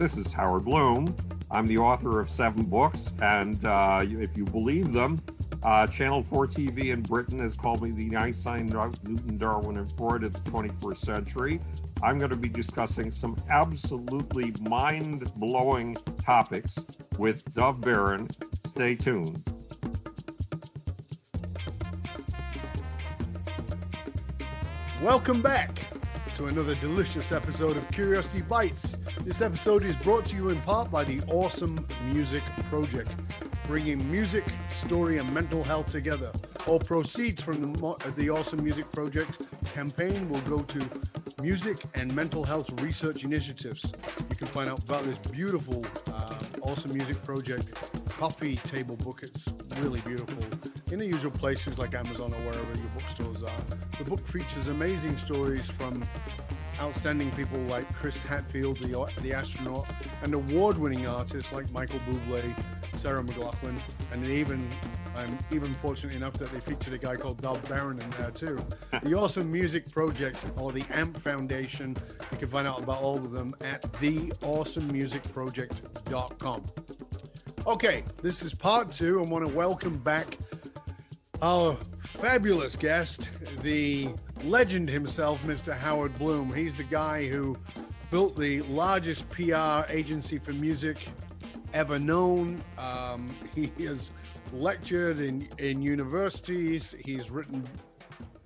This is Howard Bloom. I'm the author of 7 books, and if you believe them, Channel 4 TV in Britain has called me the Einstein, Newton, Darwin, and Freud of the 21st century. I'm going to be discussing some absolutely mind-blowing topics with Dove Baron. Stay tuned. Welcome back to another delicious episode of Curiosity Bites. This episode is brought to you in part by the Awesome Music Project, bringing music, story, and mental health together. All proceeds from the Awesome Music Project campaign will go to music and mental health research initiatives. You can find out about this beautiful Awesome Music Project coffee table book. It's really beautiful. In the usual places like Amazon or wherever your bookstores are. The book features amazing stories from outstanding people like Chris Hadfield, the astronaut, and award-winning artists like Michael Bublé, Sarah McLaughlin, and I'm even fortunate enough that they featured a guy called Dove Baron in there too. The Awesome Music Project, or the AMP Foundation, you can find out about all of them at theawesomemusicproject.com. Okay, this is part 2. I want to welcome back our fabulous guest, the legend himself, Mr. Howard Bloom. He's the guy who built the largest PR agency for music ever known. He has lectured in universities. He's written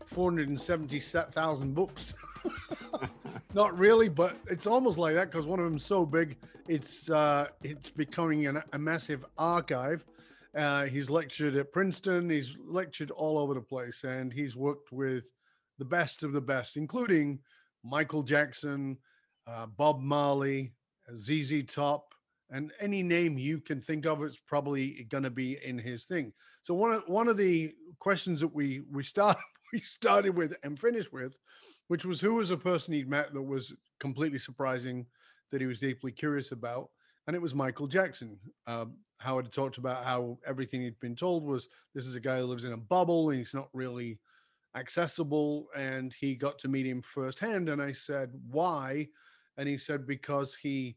470,000 books. Not really, but it's almost like that because one of them's so big, it's becoming a massive archive. He's lectured at Princeton. He's lectured all over the place, and he's worked with the best of the best, including Michael Jackson, Bob Marley, ZZ Top, and any name you can think of. It's probably going to be in his thing. So one of the questions that we started with and finished with, which was who was a person he'd met that was completely surprising, that he was deeply curious about. And it was Michael Jackson. Howard talked about how everything he'd been told was, this is a guy who lives in a bubble and he's not really accessible. And he got to meet him firsthand. And I said, why? And he said, because he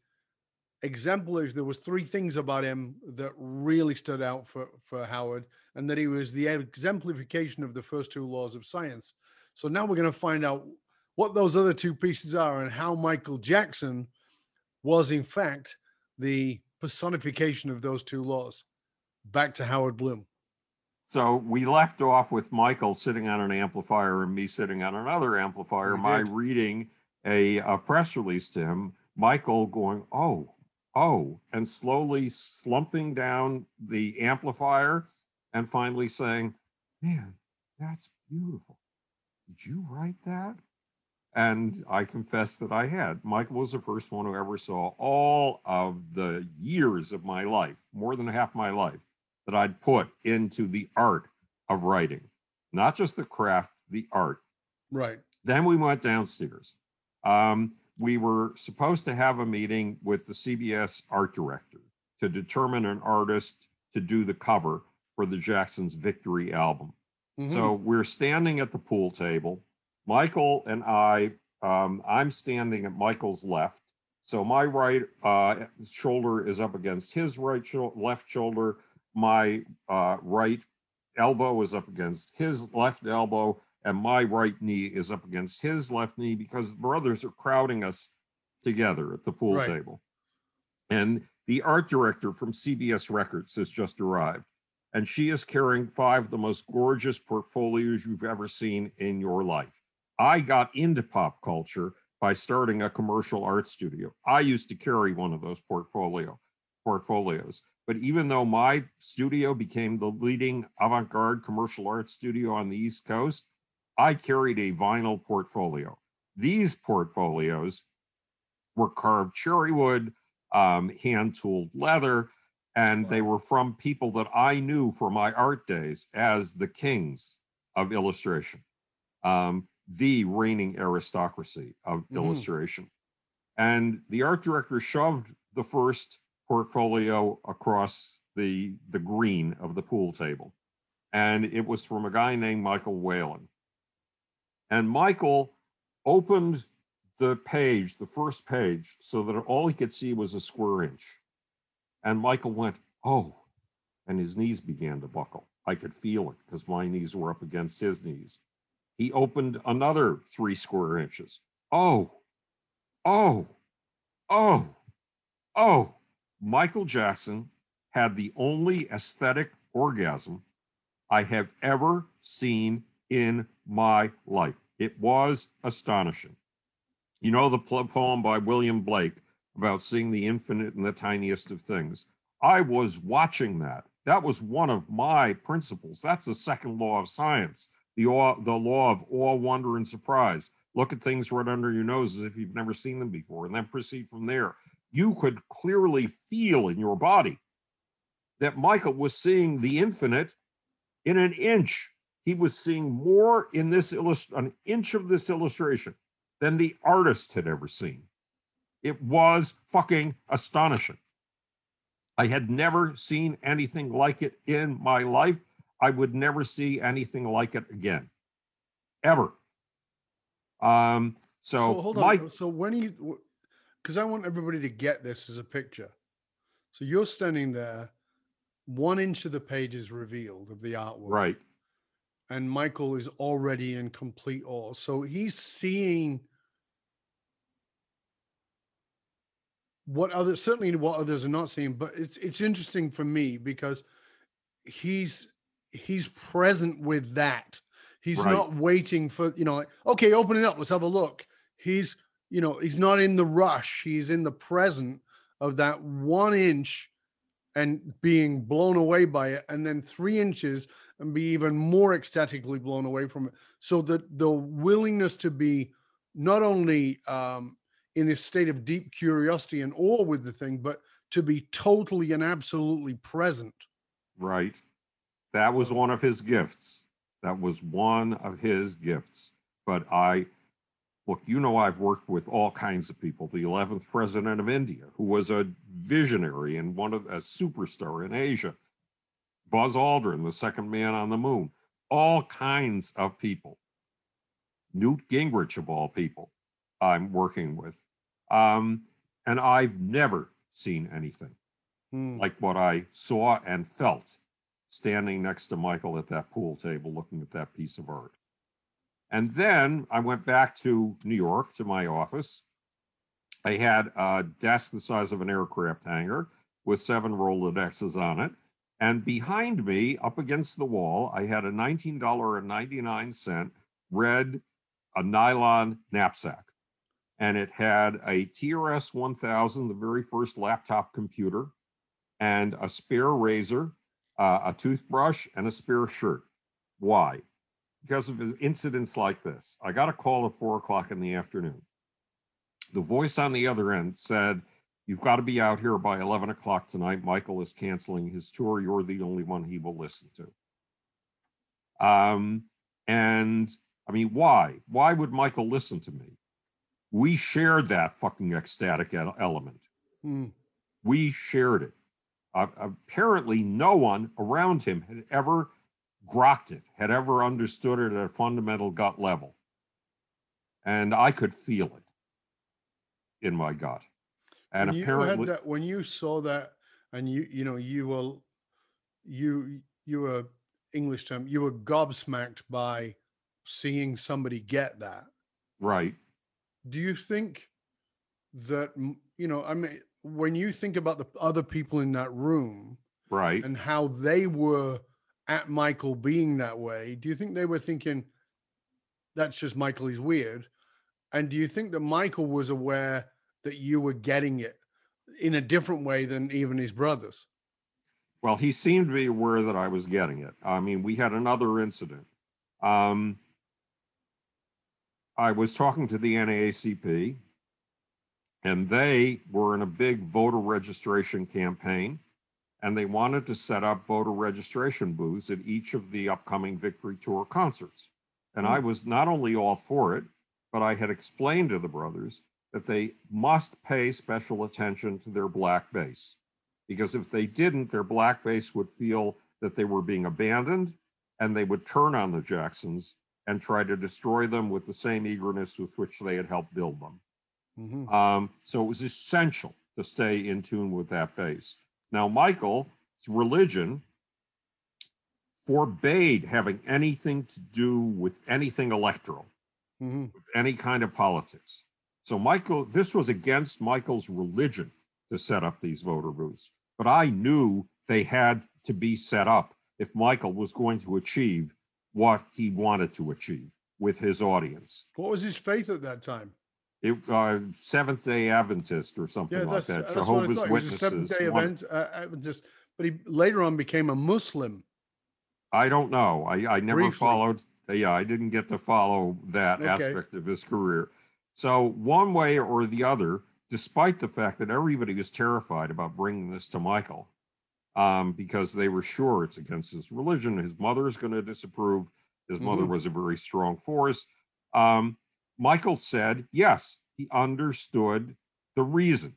exemplified, there was 3 things about him that really stood out for Howard, and that he was the exemplification of the first 2 laws of science. So now we're going to find out what those other 2 pieces are and how Michael Jackson was, in fact, the personification of those 2 laws. Back to Howard Bloom. So we left off with Michael sitting on an amplifier and me sitting on another amplifier, my reading a press release to him, Michael going, oh, and slowly slumping down the amplifier and finally saying, man, that's beautiful. Did you write that? And I confess that I had. Michael was the first one who ever saw all of the years of my life, more than half my life, that I'd put into the art of writing. Not just the craft, the art. Right. Then we went downstairs. We were supposed to have a meeting with the CBS art director to determine an artist to do the cover for the Jackson's Victory album. Mm-hmm. So we're standing at the pool table. Michael and I, I'm standing at Michael's left. So my right shoulder is up against his left shoulder. My right elbow is up against his left elbow. And my right knee is up against his left knee because the brothers are crowding us together at the pool table. And the art director from CBS Records has just arrived. And she is carrying 5 of the most gorgeous portfolios you've ever seen in your life. I got into pop culture by starting a commercial art studio. I used to carry one of those portfolios. But even though my studio became the leading avant-garde commercial art studio on the East Coast, I carried a vinyl portfolio. These portfolios were carved cherry wood, hand-tooled leather, and they were from people that I knew for my art days as the kings of illustration. The reigning aristocracy of illustration. And the art director shoved the first portfolio across the green of the pool table. And it was from a guy named Michael Whalen. And Michael opened the page, the first page, so that all he could see was a square inch. And Michael went, oh, and his knees began to buckle. I could feel it because my knees were up against his knees. He opened another 3 square inches. Oh, oh, oh, oh. Michael Jackson had the only aesthetic orgasm I have ever seen in my life. It was astonishing. You know the poem by William Blake about seeing the infinite and the tiniest of things. I was watching that. That was one of my principles. That's the second law of science, the law of awe, wonder, and surprise. Look at things right under your nose as if you've never seen them before, and then proceed from there. You could clearly feel in your body that Michael was seeing the infinite in an inch. He was seeing more in this an inch of this illustration than the artist had ever seen. It was fucking astonishing. I had never seen anything like it in my life. I would never see anything like it again, ever. So hold on. So when you, because I want everybody to get this as a picture. So you're standing there, 1 inch of the page is revealed of the artwork. Right. And Michael is already in complete awe. So he's seeing what others, certainly what others are not seeing, but it's interesting for me because he's present with that. He's right. Not waiting for, you know, like, okay, open it up, let's have a look. He's, you know, he's not in the rush. He's in the present of that 1 inch and being blown away by it. And then 3 inches and be even more ecstatically blown away from it. So that the willingness to be not only, in this state of deep curiosity and awe with the thing, but to be totally and absolutely present. Right. That was one of his gifts. That was one of his gifts. But look, you know, I've worked with all kinds of people. The 11th president of India, who was a visionary and a superstar in Asia, Buzz Aldrin, the second man on the moon, all kinds of people. Newt Gingrich, of all people, I'm working with. And I've never seen anything like what I saw and felt standing next to Michael at that pool table, looking at that piece of art. And then I went back to New York, to my office. I had a desk the size of an aircraft hangar with 7 Rolodexes on it. And behind me, up against the wall, I had a $19.99 red nylon knapsack. And it had a TRS-1000, the very first laptop computer, and a spare razor, a toothbrush, and a spare shirt. Why? Because of incidents like this. I got a call at 4 o'clock in the afternoon. The voice on the other end said, you've got to be out here by 11 o'clock tonight. Michael is canceling his tour. You're the only one he will listen to. And I mean, why? Why would Michael listen to me? We shared that fucking ecstatic element. We shared it. Apparently no one around him had ever grokked it, had ever understood it at a fundamental gut level. And I could feel it in my gut. And when apparently you had that, when you saw that and you know, you were English term, you were gobsmacked by seeing somebody get that. Right. Do you think that, you know, I mean, when you think about the other people in that room, right, and how they were at Michael being that way, do you think they were thinking, that's just Michael, he's weird? And do you think that Michael was aware that you were getting it in a different way than even his brothers? Well, he seemed to be aware that I was getting it. I mean, we had another incident. I was talking to the NAACP, and they were in a big voter registration campaign, and they wanted to set up voter registration booths at each of the upcoming Victory Tour concerts. And I was not only all for it, but I had explained to the brothers that they must pay special attention to their black base, because if they didn't, their black base would feel that they were being abandoned, and they would turn on the Jacksons and try to destroy them with the same eagerness with which they had helped build them. Mm-hmm. So it was essential to stay in tune with that bass. Now, Michael's religion forbade having anything to do with anything electoral, mm-hmm. with any kind of politics. So this was against Michael's religion to set up these voter booths. But I knew they had to be set up if Michael was going to achieve what he wanted to achieve with his audience. What was his faith at that time? Seventh-day Adventist or something like that. Jehovah's Witnesses. He was a Seventh-day Adventist, but he later on became a Muslim. I don't know. I never followed. Yeah, I didn't get to follow that aspect of his career. So one way or the other, despite the fact that everybody was terrified about bringing this to Michael, because they were sure it's against his religion. His mother's going to disapprove. His mother was a very strong force. Michael said, yes, he understood the reason.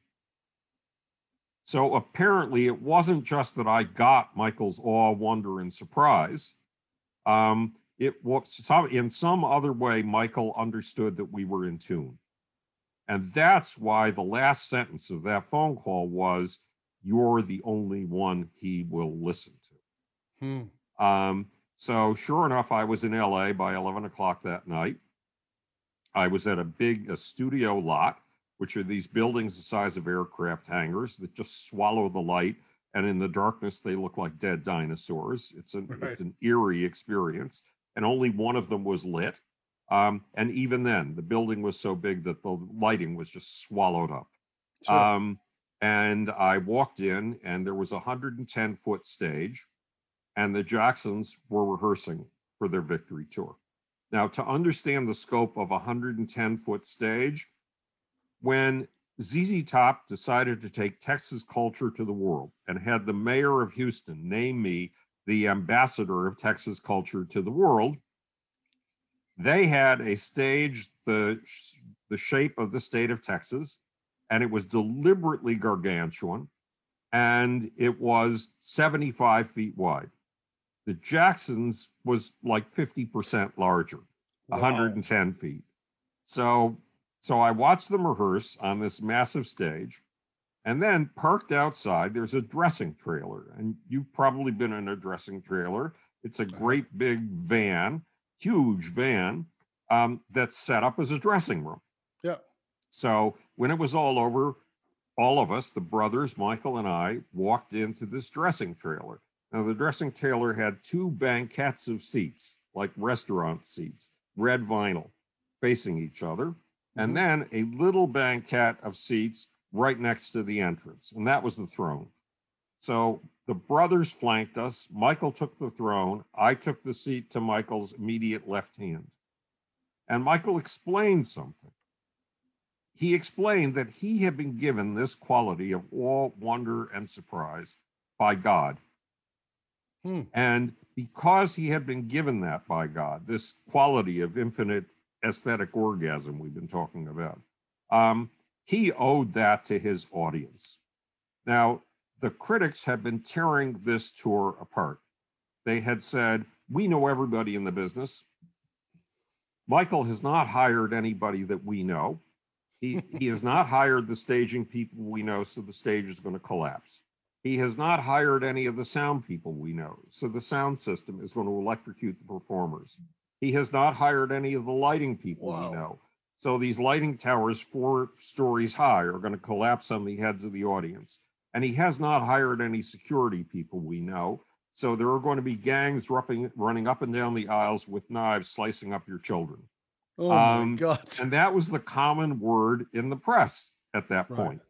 So apparently it wasn't just that I got Michael's awe, wonder, and surprise. It was in some other way, Michael understood that we were in tune. And that's why the last sentence of that phone call was, you're the only one he will listen to. So sure enough, I was in LA by 11 o'clock that night. I was at a studio lot, which are these buildings the size of aircraft hangars that just swallow the light. And in the darkness, they look like dead dinosaurs. It's an eerie experience. And only one of them was lit. And even then, the building was so big that the lighting was just swallowed up. Sure. And I walked in, and there was a 110-foot stage, and the Jacksons were rehearsing for their Victory Tour. Now, to understand the scope of a 110-foot stage, when ZZ Top decided to take Texas culture to the world and had the mayor of Houston name me the ambassador of Texas culture to the world, they had a stage the shape of the state of Texas, and it was deliberately gargantuan, and it was 75 feet wide. The Jacksons was like 50% larger, wow. 110 feet. So I watched them rehearse on this massive stage, and then parked outside, there's a dressing trailer, and you've probably been in a dressing trailer. It's a great big van, huge van, that's set up as a dressing room. Yeah. So when it was all over, all of us, the brothers, Michael and I, walked into this dressing trailer. Now, the dressing trailer had two banquettes of seats, like restaurant seats, red vinyl, facing each other, and then a little banquette of seats right next to the entrance, and that was the throne. So the brothers flanked us. Michael took the throne. I took the seat to Michael's immediate left hand. And Michael explained something. He explained that he had been given this quality of awe, wonder, and surprise by God. And because he had been given that by God, this quality of infinite aesthetic orgasm we've been talking about, he owed that to his audience. Now, the critics had been tearing this tour apart. They had said, we know everybody in the business. Michael has not hired anybody that we know. He has not hired the staging people we know, so the stage is going to collapse. He has not hired any of the sound people we know, so the sound system is going to electrocute the performers. He has not hired any of the lighting people we know, so these lighting towers 4 stories high are going to collapse on the heads of the audience. And he has not hired any security people we know, so there are going to be gangs running up and down the aisles with knives slicing up your children. Oh, my God. And that was the common word in the press at that point.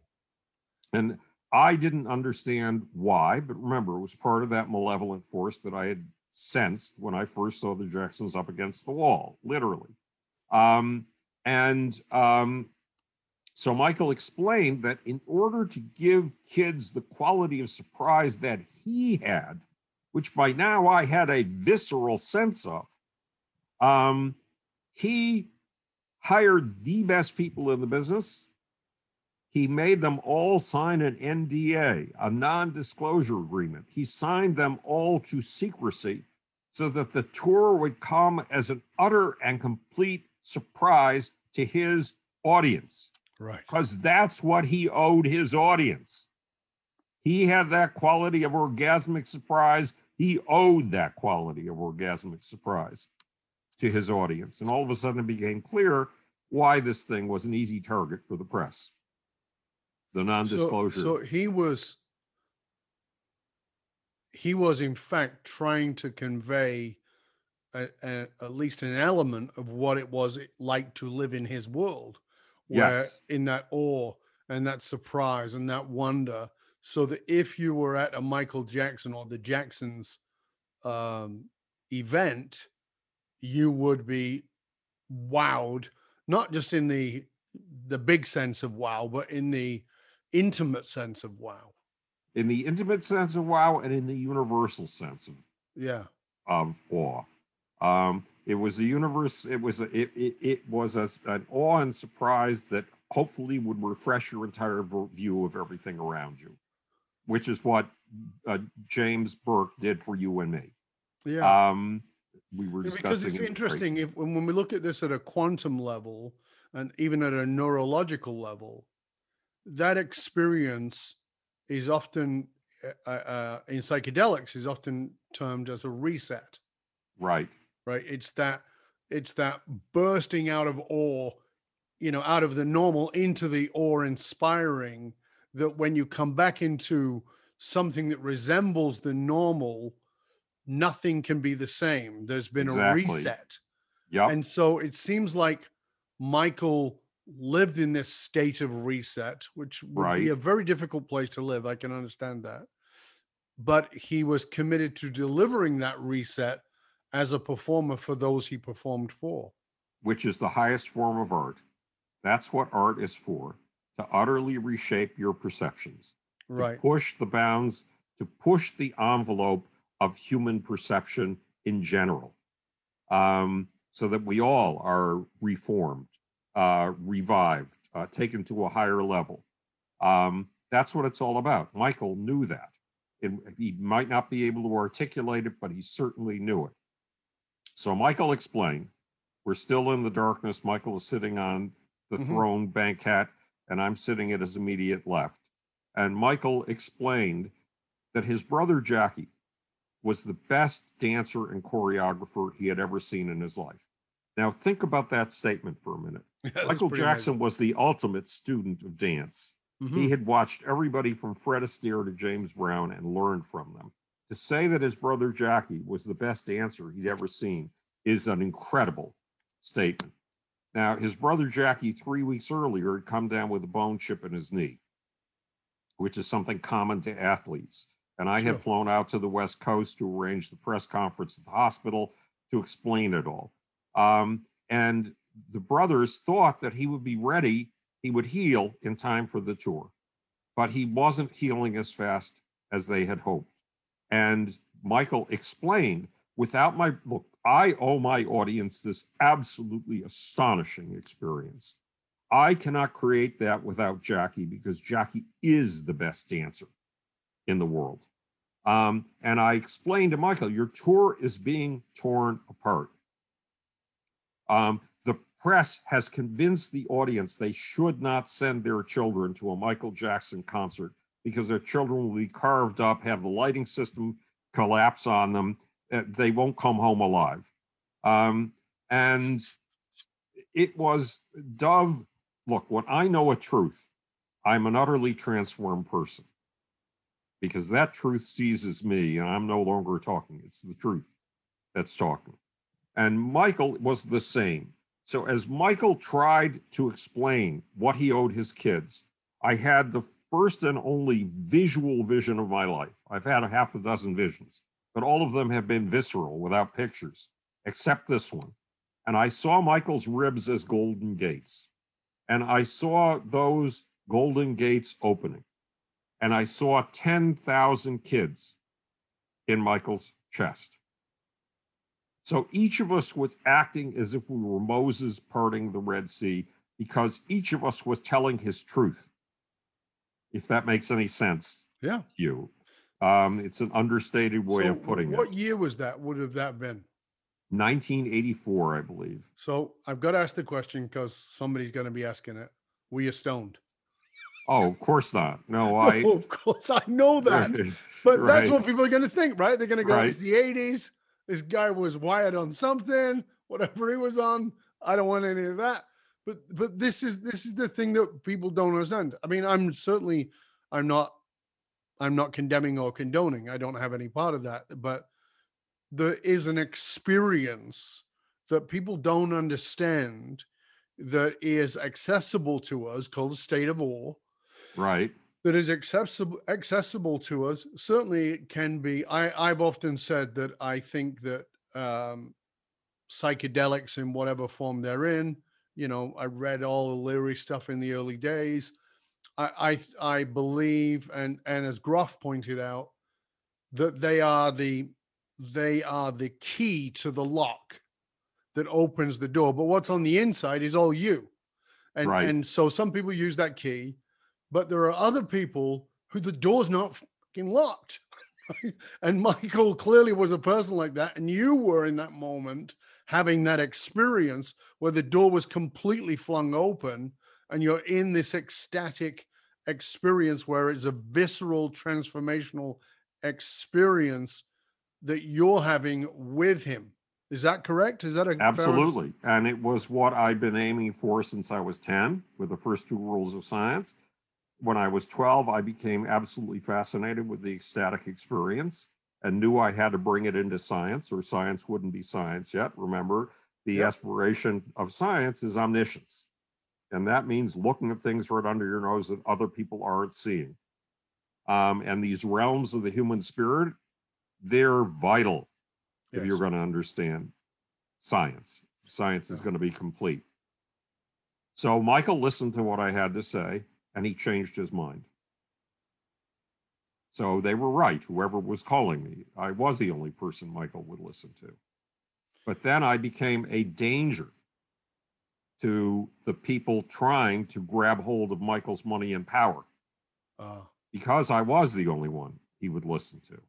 And I didn't understand why, but remember, it was part of that malevolent force that I had sensed when I first saw the Jacksons up against the wall, literally. So Michael explained that in order to give kids the quality of surprise that he had, which by now I had a visceral sense of, he hired the best people in the business. He made them all sign an NDA, a non-disclosure agreement. He signed them all to secrecy so that the tour would come as an utter and complete surprise to his audience. Right. Because that's what he owed his audience. He had that quality of orgasmic surprise. He owed that quality of orgasmic surprise to his audience. And all of a sudden it became clear why this thing was an easy target for the press. The non-disclosure. So he was in fact trying to convey at least an element of what it was like to live in his world. Where, yes. In that awe and that surprise and that wonder. So that if you were at a Michael Jackson or the Jacksons event, you would be wowed, not just in the big sense of wow, but in the intimate sense of wow. In the intimate sense of wow and in the universal sense of awe. It was the universe. It was an awe and surprise that hopefully would refresh your entire view of everything around you, which is what James Burke did for you and me. Yeah. We were discussing. Because it's interesting when we look at this at a quantum level and even at a neurological level, that experience is often in psychedelics is often termed as a reset. Right. Right. It's that bursting out of awe, out of the normal into the awe-inspiring, that when you come back into something that resembles the normal, nothing can be the same. There's been exactly. a reset. Yeah. And so it seems like Michael lived in this state of reset, which would right. be a very difficult place to live. I can understand that. But he was committed to delivering that reset as a performer for those he performed for. Which is the highest form of art. That's what art is for, to utterly reshape your perceptions, right. to push the bounds, to push the envelope of human perception in general, so that we all are reformed, revived, taken to a higher level. That's what it's all about. Michael knew that. He might not be able to articulate it, but he certainly knew it. So Michael explained, we're still in the darkness. Michael is sitting on the mm-hmm. throne bank hat, and I'm sitting at his immediate left. And Michael explained that his brother Jackie was the best dancer and choreographer he had ever seen in his life. Now think about that statement for a minute. Yeah, Michael Jackson was the ultimate student of dance. Mm-hmm. He had watched everybody from Fred Astaire to James Brown and learned from them. To say that his brother Jackie was the best dancer he'd ever seen is an incredible statement. Now, his brother Jackie, 3 weeks earlier, had come down with a bone chip in his knee, which is something common to athletes. And I had flown out to the West Coast to arrange the press conference at the hospital to explain it all. And the brothers thought that he would be ready, he would heal in time for the tour. But he wasn't healing as fast as they had hoped. And Michael explained, without my book, I owe my audience this absolutely astonishing experience. I cannot create that without Jackie, because Jackie is the best dancer in the world. And I explained to Michael, your tour is being torn apart. The press has convinced the audience they should not send their children to a Michael Jackson concert, because their children will be carved up, have the lighting system collapse on them. They won't come home alive. And it was Dove. Look, when I know a truth, I'm an utterly transformed person, because that truth seizes me and I'm no longer talking. It's the truth that's talking. And Michael was the same. So as Michael tried to explain what he owed his kids, I had the first and only visual vision of my life. I've had a half a dozen visions, but all of them have been visceral, without pictures, except this one. And I saw Michael's ribs as golden gates. And I saw those golden gates opening. And I saw 10,000 kids in Michael's chest. So each of us was acting as if we were Moses parting the Red Sea, because each of us was telling his truth, if that makes any sense to you. It's an understated way of putting it. What year was that? Would have that been? 1984, I believe. So I've got to ask the question, because somebody's going to be asking it. were you stoned? Oh, of course not. No, I. Oh, of course, I know that. But right. That's what people are going to think, right? They're going to go, right. It's the 80s. This guy was wired on something, whatever he was on. I don't want any of that. But this is the thing that people don't understand. I mean, I'm not condemning or condoning. I don't have any part of that. But there is an experience that people don't understand that is accessible to us called the state of awe. Right. That is accessible to us. Certainly it can be. I've often said that I think that psychedelics in whatever form they're in, you know, I read all the Leary stuff in the early days. I believe, and as Groff pointed out, that they are the key to the lock that opens the door. But what's on the inside is all you. And, right. And so some people use that key, but there are other people who the door's not fucking locked. And Michael clearly was a person like that. And you were in that moment having that experience where the door was completely flung open and you're in this ecstatic experience where it's a visceral transformational experience that you're having with him. Is that correct? Is that a Absolutely. Fair... And it was what I've been aiming for since I was 10 with the first two rules of science. When I was 12, I became absolutely fascinated with the ecstatic experience and knew I had to bring it into science, or science wouldn't be science yet. Remember, the aspiration of science is omniscience. And that means looking at things right under your nose that other people aren't seeing. And these realms of the human spirit, they're vital. If you're going to understand science, is going to be complete. So Michael listened to what I had to say, and he changed his mind. So they were right, whoever was calling me. I was the only person Michael would listen to. But then I became a danger to the people trying to grab hold of Michael's money and power, because I was the only one he would listen to.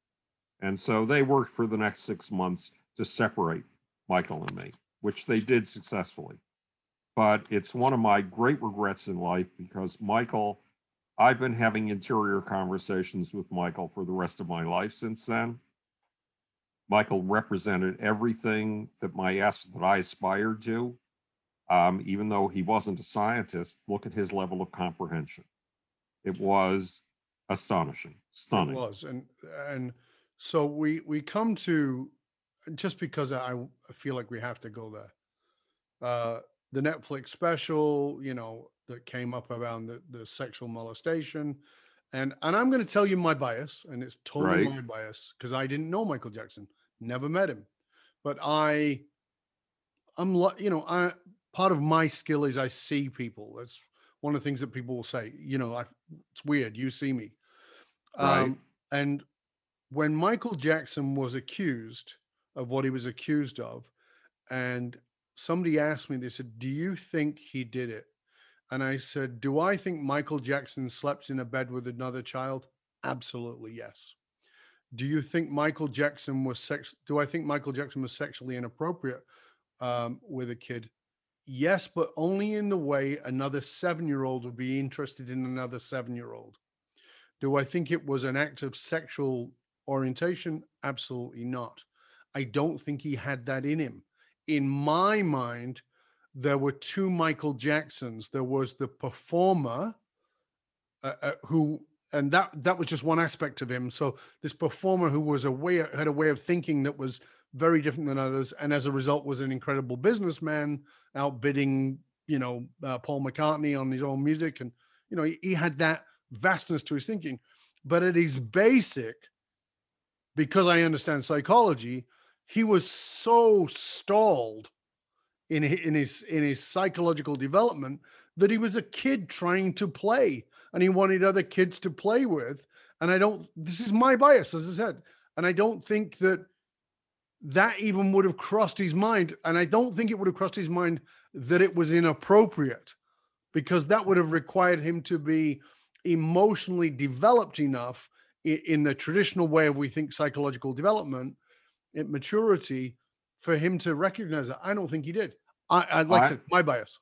And so they worked for the next 6 months to separate Michael and me, which they did successfully. But it's one of my great regrets in life, because Michael, I've been having interior conversations with Michael for the rest of my life since then. Michael represented everything that I aspired to, even though he wasn't a scientist. Look at his level of comprehension. It was astonishing, stunning. It was, and so we come to, just because I feel like we have to go there, the Netflix special, you know, that came up around the sexual molestation. And I'm going to tell you my bias, and it's totally my bias, because I didn't know Michael Jackson, never met him. But I'm part of my skill is I see people. That's one of the things that people will say, you know, it's weird, you see me. And when Michael Jackson was accused of what he was accused of, and somebody asked me, they said, do you think he did it? And I said, do I think Michael Jackson slept in a bed with another child? Absolutely, yes. Do you think Michael Jackson was do I think Michael Jackson was sexually inappropriate with a kid? Yes, but only in the way another 7-year-old would be interested in another 7-year-old. Do I think it was an act of sexual orientation? Absolutely not. I don't think he had that in him. In my mind, there were two Michael Jacksons. There was the performer who, and that was just one aspect of him. So this performer who was had a way of thinking that was very different than others, and as a result was an incredible businessman, outbidding, you know, Paul McCartney on his own music. And, you know, he had that vastness to his thinking. But at his basic, because I understand psychology, he was so stalled in his psychological development that he was a kid trying to play, and he wanted other kids to play with. And this is my bias, as I said, and I don't think that even would have crossed his mind. And I don't think it would have crossed his mind that it was inappropriate, because that would have required him to be emotionally developed enough in the traditional way of, we think, psychological development at maturity, for him to recognize that. I don't think he did. I'd like to say my bias.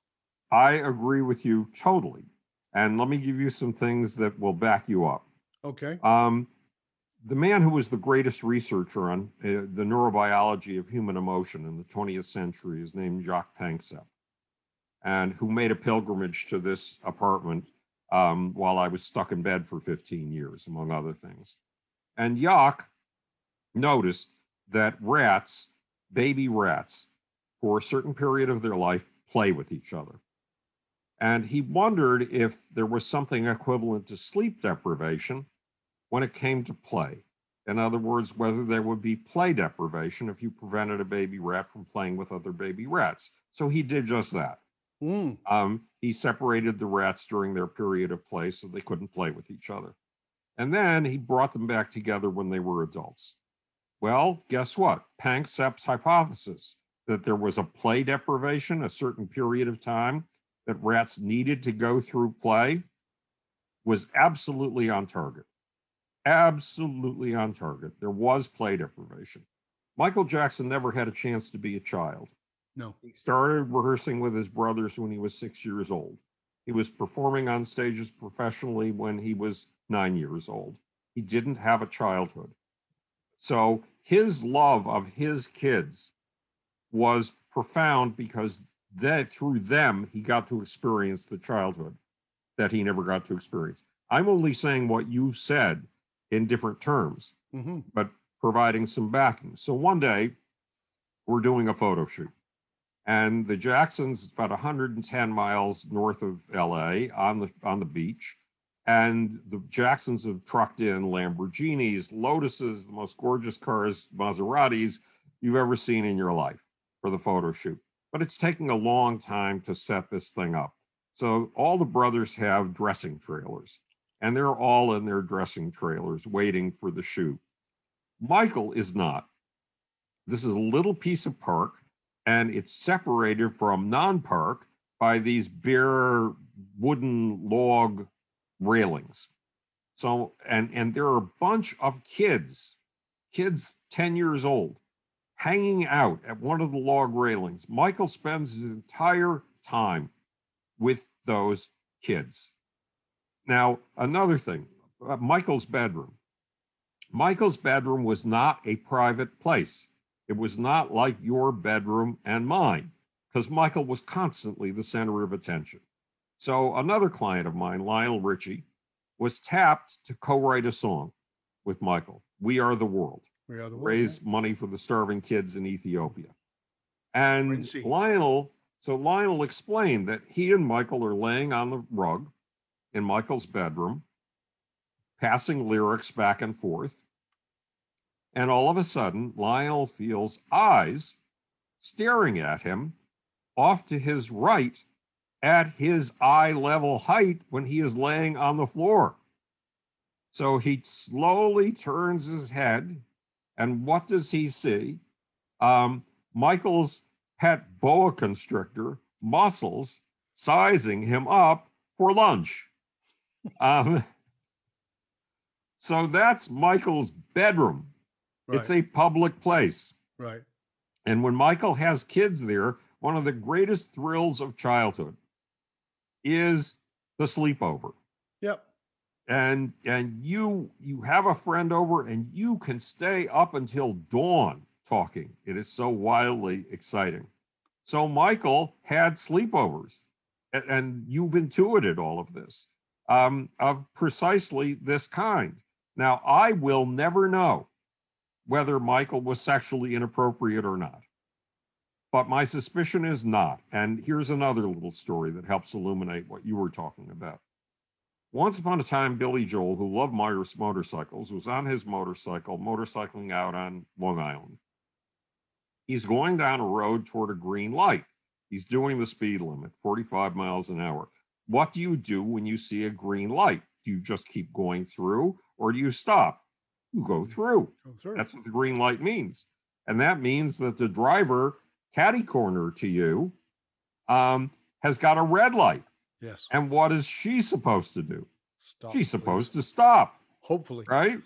I agree with you totally. And let me give you some things that will back you up. Okay. The man who was the greatest researcher on the neurobiology of human emotion in the 20th century is named Jacques Panksepp, and who made a pilgrimage to this apartment while I was stuck in bed for 15 years, among other things. And Jacques noticed that rats, baby rats, for a certain period of their life, play with each other. And he wondered if there was something equivalent to sleep deprivation when it came to play. In other words, whether there would be play deprivation if you prevented a baby rat from playing with other baby rats. So he did just that. Mm. He separated the rats during their period of play so they couldn't play with each other. And then he brought them back together when they were adults. Well, guess what? Panksepp's hypothesis that there was a play deprivation, a certain period of time that rats needed to go through play, was absolutely on target. Absolutely on target. There was play deprivation. Michael Jackson never had a chance to be a child. No. He started rehearsing with his brothers when he was 6 years old. He was performing on stages professionally when he was 9 years old. He didn't have a childhood. So his love of his kids was profound because through them, he got to experience the childhood that he never got to experience. I'm only saying what you've said in different terms, but providing some backing. So one day we're doing a photo shoot, and the Jacksons, it's about 110 miles north of LA on the beach. And the Jacksons have trucked in Lamborghinis, Lotuses, the most gorgeous cars, Maseratis you've ever seen in your life for the photo shoot. But it's taking a long time to set this thing up. So all the brothers have dressing trailers, and they're all in their dressing trailers waiting for the shoot. Michael is not. This is a little piece of park, and it's separated from non-park by these bare wooden log railings. So, and there are a bunch of kids 10 years old, hanging out at one of the log railings. Michael spends his entire time with those kids. Now, another thing, Michael's bedroom. Michael's bedroom was not a private place. It was not like your bedroom and mine, because Michael was constantly the center of attention. So another client of mine, Lionel Richie, was tapped to co-write a song with Michael, We Are the World, raise money for the starving kids in Ethiopia. And Lionel explained that he and Michael are laying on the rug in Michael's bedroom, passing lyrics back and forth. And all of a sudden, Lionel feels eyes staring at him off to his right at his eye level height when he is laying on the floor. So he slowly turns his head, and what does he see? Michael's pet boa constrictor, Muscles, sizing him up for lunch. So that's Michael's bedroom. Right. It's a public place. Right. And when Michael has kids there, one of the greatest thrills of childhood is the sleepover. Yep. And you have a friend over and you can stay up until dawn talking. It is so wildly exciting. So Michael had sleepovers, and you've intuited all of this, of precisely this kind. Now, I will never know whether Michael was sexually inappropriate or not. But my suspicion is not. And here's another little story that helps illuminate what you were talking about. Once upon a time, Billy Joel, who loved motorcycles, was on his motorcycle, motorcycling out on Long Island. He's going down a road toward a green light. He's doing the speed limit, 45 miles an hour. What do you do when you see a green light? Do you just keep going through, or do you stop? You go through. That's what the green light means. And that means that the driver, catty corner to you, has got a red light. Yes. And what is she supposed to do? Stop, she's supposed to stop. Hopefully. Right?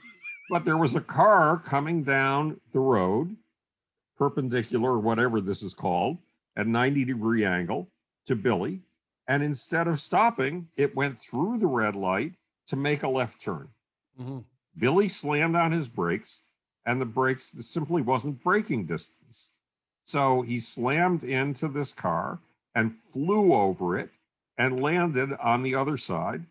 But there was a car coming down the road, perpendicular, whatever this is called, at 90 degree angle to Billy. And instead of stopping, it went through the red light to make a left turn. Mm-hmm. Billy slammed on his brakes, and the brakes simply wasn't braking distance. So he slammed into this car and flew over it and landed on the other side.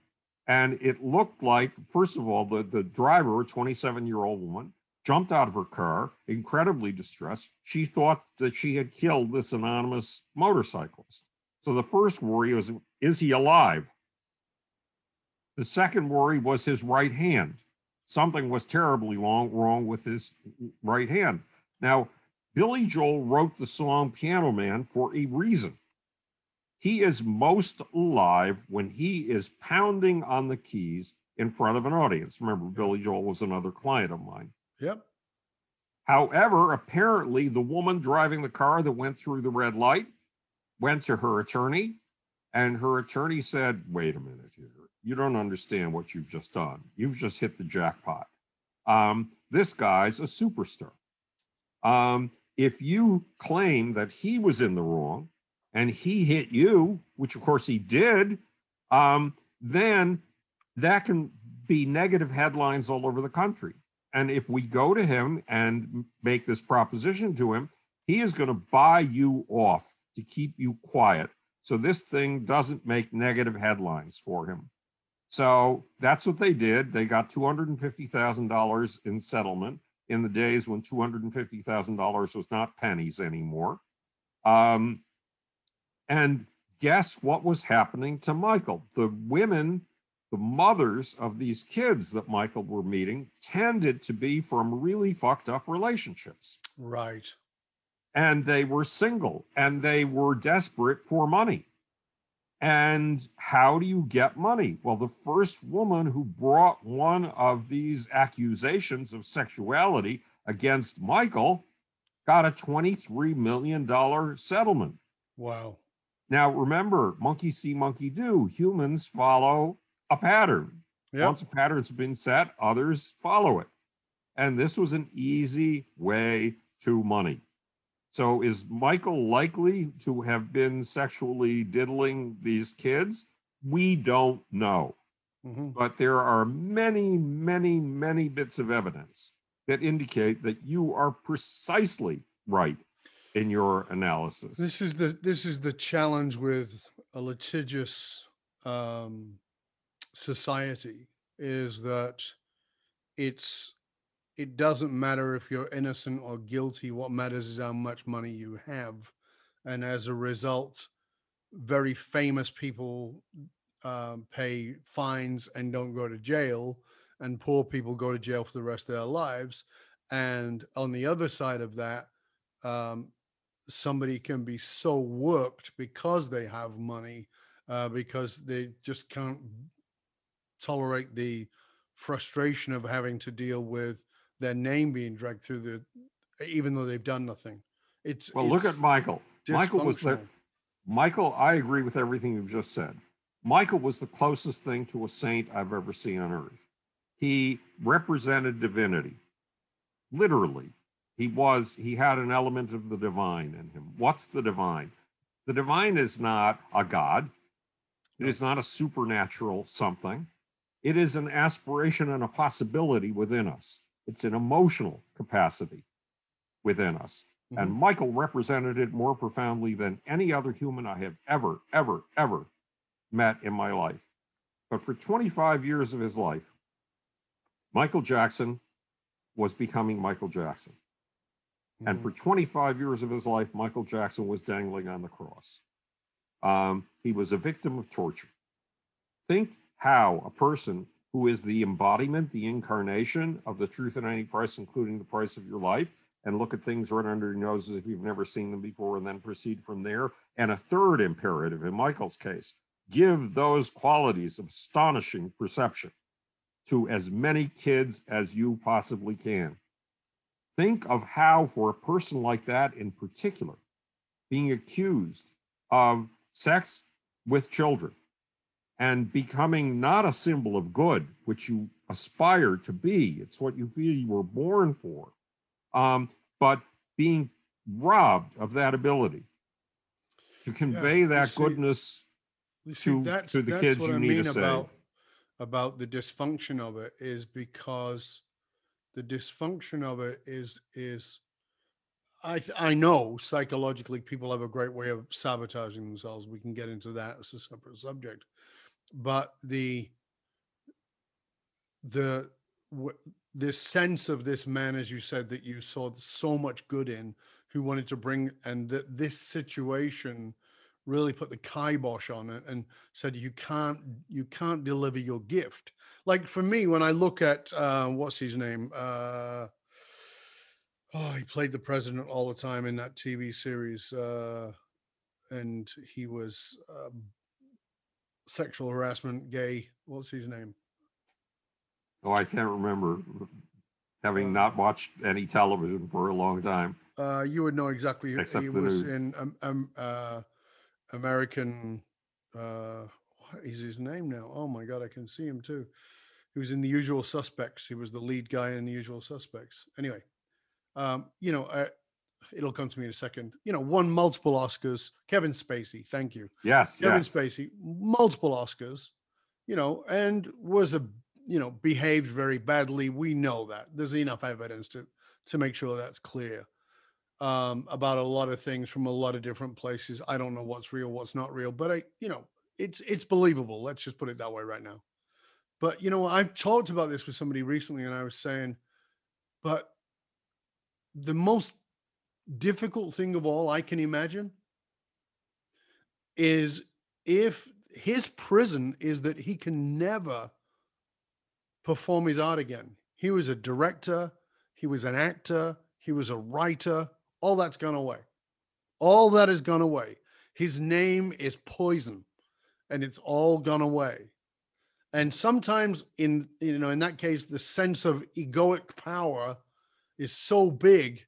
And it looked like, first of all, the driver, a 27-year-old woman, jumped out of her car, incredibly distressed. She thought that she had killed this anonymous motorcyclist. So the first worry was, is he alive? The second worry was his right hand. Something was terribly wrong with his right hand. Now, Billy Joel wrote the song Piano Man for a reason. He is most alive when he is pounding on the keys in front of an audience. Remember, Billy Joel was another client of mine. Yep. However, apparently the woman driving the car that went through the red light went to her attorney, and her attorney said, wait a minute here. You don't understand what you've just done. You've just hit the jackpot. This guy's a superstar. If you claim that he was in the wrong and he hit you, which of course he did, then that can be negative headlines all over the country. And if we go to him and make this proposition to him, he is going to buy you off to keep you quiet. So this thing doesn't make negative headlines for him. So that's what they did. They got $250,000 in settlement in the days when $250,000 was not pennies anymore. And guess what was happening to Michael? The women, the mothers of these kids that Michael were meeting tended to be from really fucked up relationships. Right. And they were single and they were desperate for money. And how do you get money? Well, the first woman who brought one of these accusations of sexuality against Michael got a $23 million settlement. Wow. Now, remember, monkey see, monkey do. Humans follow a pattern. Yep. Once a pattern's been set, others follow it. And this was an easy way to money. So is Michael likely to have been sexually diddling these kids? We don't know. Mm-hmm. But there are many, many, many bits of evidence that indicate that you are precisely right in your analysis. This is the challenge with a litigious society, is that it doesn't matter if you're innocent or guilty. What matters is how much money you have. And as a result, very famous people pay fines and don't go to jail, and poor people go to jail for the rest of their lives. And on the other side of that, somebody can be so worked because they have money, because they just can't tolerate the frustration of having to deal with their name being dragged through the, even though they've done nothing. Look at Michael. Michael was the, I agree with everything you've just said. Michael was the closest thing to a saint I've ever seen on earth. He represented divinity. Literally, he had an element of the divine in him. What's the divine? The divine is not a god. It is not a supernatural something. It is an aspiration and a possibility within us. It's an emotional capacity within us. Mm-hmm. And Michael represented it more profoundly than any other human I have ever, ever, ever met in my life. But for 25 years of his life, Michael Jackson was becoming Michael Jackson. Mm-hmm. And for 25 years of his life, Michael Jackson was dangling on the cross. He was a victim of torture. Think how a person who is the embodiment, the incarnation of the truth at any price, including the price of your life, and look at things right under your nose as if you've never seen them before, and then proceed from there. And a third imperative in Michael's case, give those qualities of astonishing perception to as many kids as you possibly can. Think of how, for a person like that in particular, being accused of sex with children, and becoming not a symbol of good, which you aspire to be, it's what you feel you were born for, but being robbed of that ability to convey that goodness to the kids what you need to save. About the dysfunction of it is because the dysfunction of it is I know psychologically people have a great way of sabotaging themselves. We can get into that as a separate subject, but this sense of this man, as you said, that you saw so much good in, who wanted to bring, and that this situation really put the kibosh on it and said, you can't deliver your gift. Like for me, when I look at, what's his name? He played the president all the time in that TV series. And he was sexual harassment, gay. What's his name? Oh, I can't remember, having not watched any television for a long time. You would know exactly. Except he was news. In American, what is his name now? Oh my God, I can see him too. He was in The Usual Suspects. He was the lead guy in The Usual Suspects. Anyway, it'll come to me in a second. Won multiple Oscars. Kevin Spacey, thank you. Yes, Kevin Spacey, multiple Oscars, and was behaved very badly. We know that. There's enough evidence to make sure that's clear. About a lot of things from a lot of different places. I don't know what's real, what's not real, but it's believable. Let's just put it that way right now. But I've talked about this with somebody recently, and I was saying, but the most difficult thing of all I can imagine is if his prison is that he can never perform his art again. He was a director, he was an actor, he was a writer. All that's gone away. All that has gone away. His name is poison, and it's all gone away. And sometimes in that case, the sense of egoic power is so big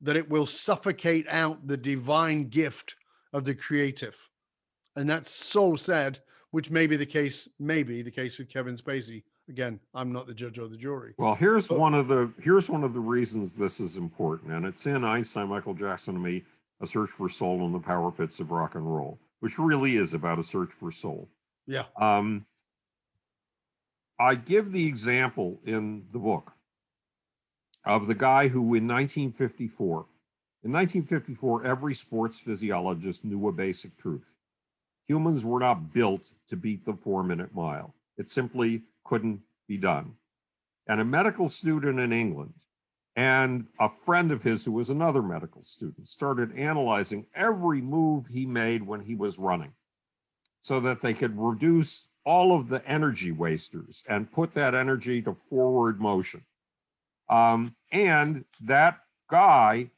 that it will suffocate out the divine gift of the creative. And that's so sad, which may be the case, with Kevin Spacey. Again, I'm not the judge or the jury. Well, here's one of the reasons this is important, and it's in Einstein, Michael Jackson, and Me, A Search for Soul in the Power Pits of Rock and Roll, which really is about a search for soul. Yeah. I give the example in the book of the guy who in 1954, every sports physiologist knew a basic truth. Humans were not built to beat the 4-minute mile. It simply couldn't be done. And a medical student in England and a friend of his who was another medical student started analyzing every move he made when he was running so that they could reduce all of the energy wasters and put that energy to forward motion. And that guy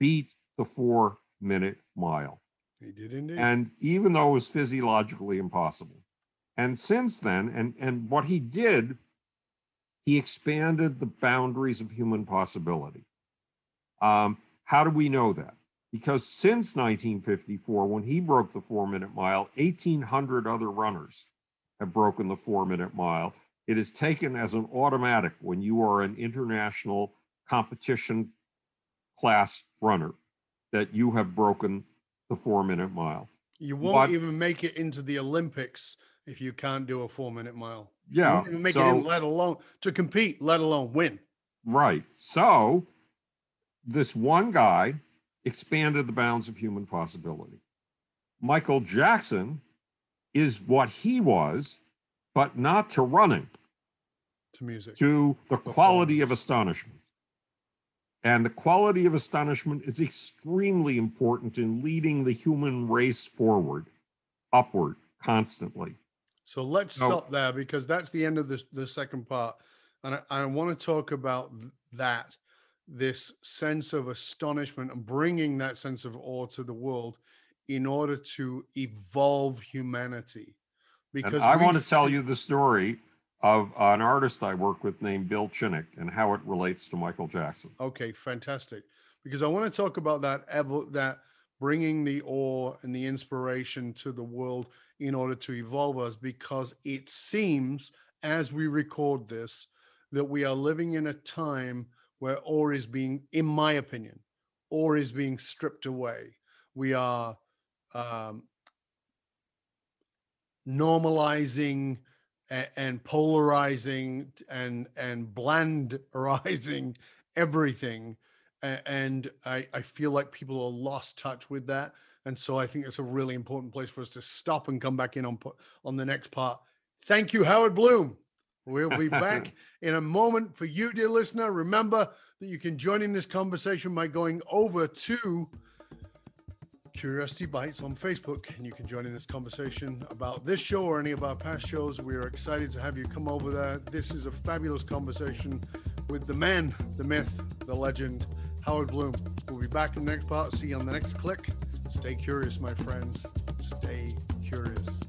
beat the 4-minute mile. He did indeed. And even though it was physiologically impossible. And since then, and what he did, he expanded the boundaries of human possibility. How do we know that? Because since 1954, when he broke the 4-minute mile, 1,800 other runners have broken the 4-minute mile. It is taken as an automatic when you are an international competition class runner that you have broken the 4-minute mile. You won't even make it into the Olympics if you can't do a 4-minute mile. Yeah. You didn't make it in, let alone to compete, let alone win. Right. So this one guy expanded the bounds of human possibility. Michael Jackson is what he was, but not to running. To music. To the quality of astonishment. And the quality of astonishment is extremely important in leading the human race forward, upward, constantly. So let's stop there, because that's the end of the second part. And I want to talk about that, this sense of astonishment and bringing that sense of awe to the world in order to evolve humanity. Because I want to tell you the story of an artist I work with named Bill Chinnick and how it relates to Michael Jackson. Okay, fantastic. Because I want to talk about that bringing the awe and the inspiration to the world in order to evolve us, because it seems, as we record this, that we are living in a time where awe is being, in my opinion, awe is being stripped away. We are normalizing and polarizing and blanderizing everything. And I feel like people are lost touch with that. And so I think it's a really important place for us to stop and come back in on the next part. Thank you, Howard Bloom. We'll be back in a moment. For you, dear listener, remember that you can join in this conversation by going over to Curiosity Bites on Facebook, and you can join in this conversation about this show or any of our past shows. We are excited to have you come over there. This is a fabulous conversation with the man, the myth, the legend, Howard Bloom. We'll be back in the next part. See you on the next click. Stay curious, my friends. Stay curious.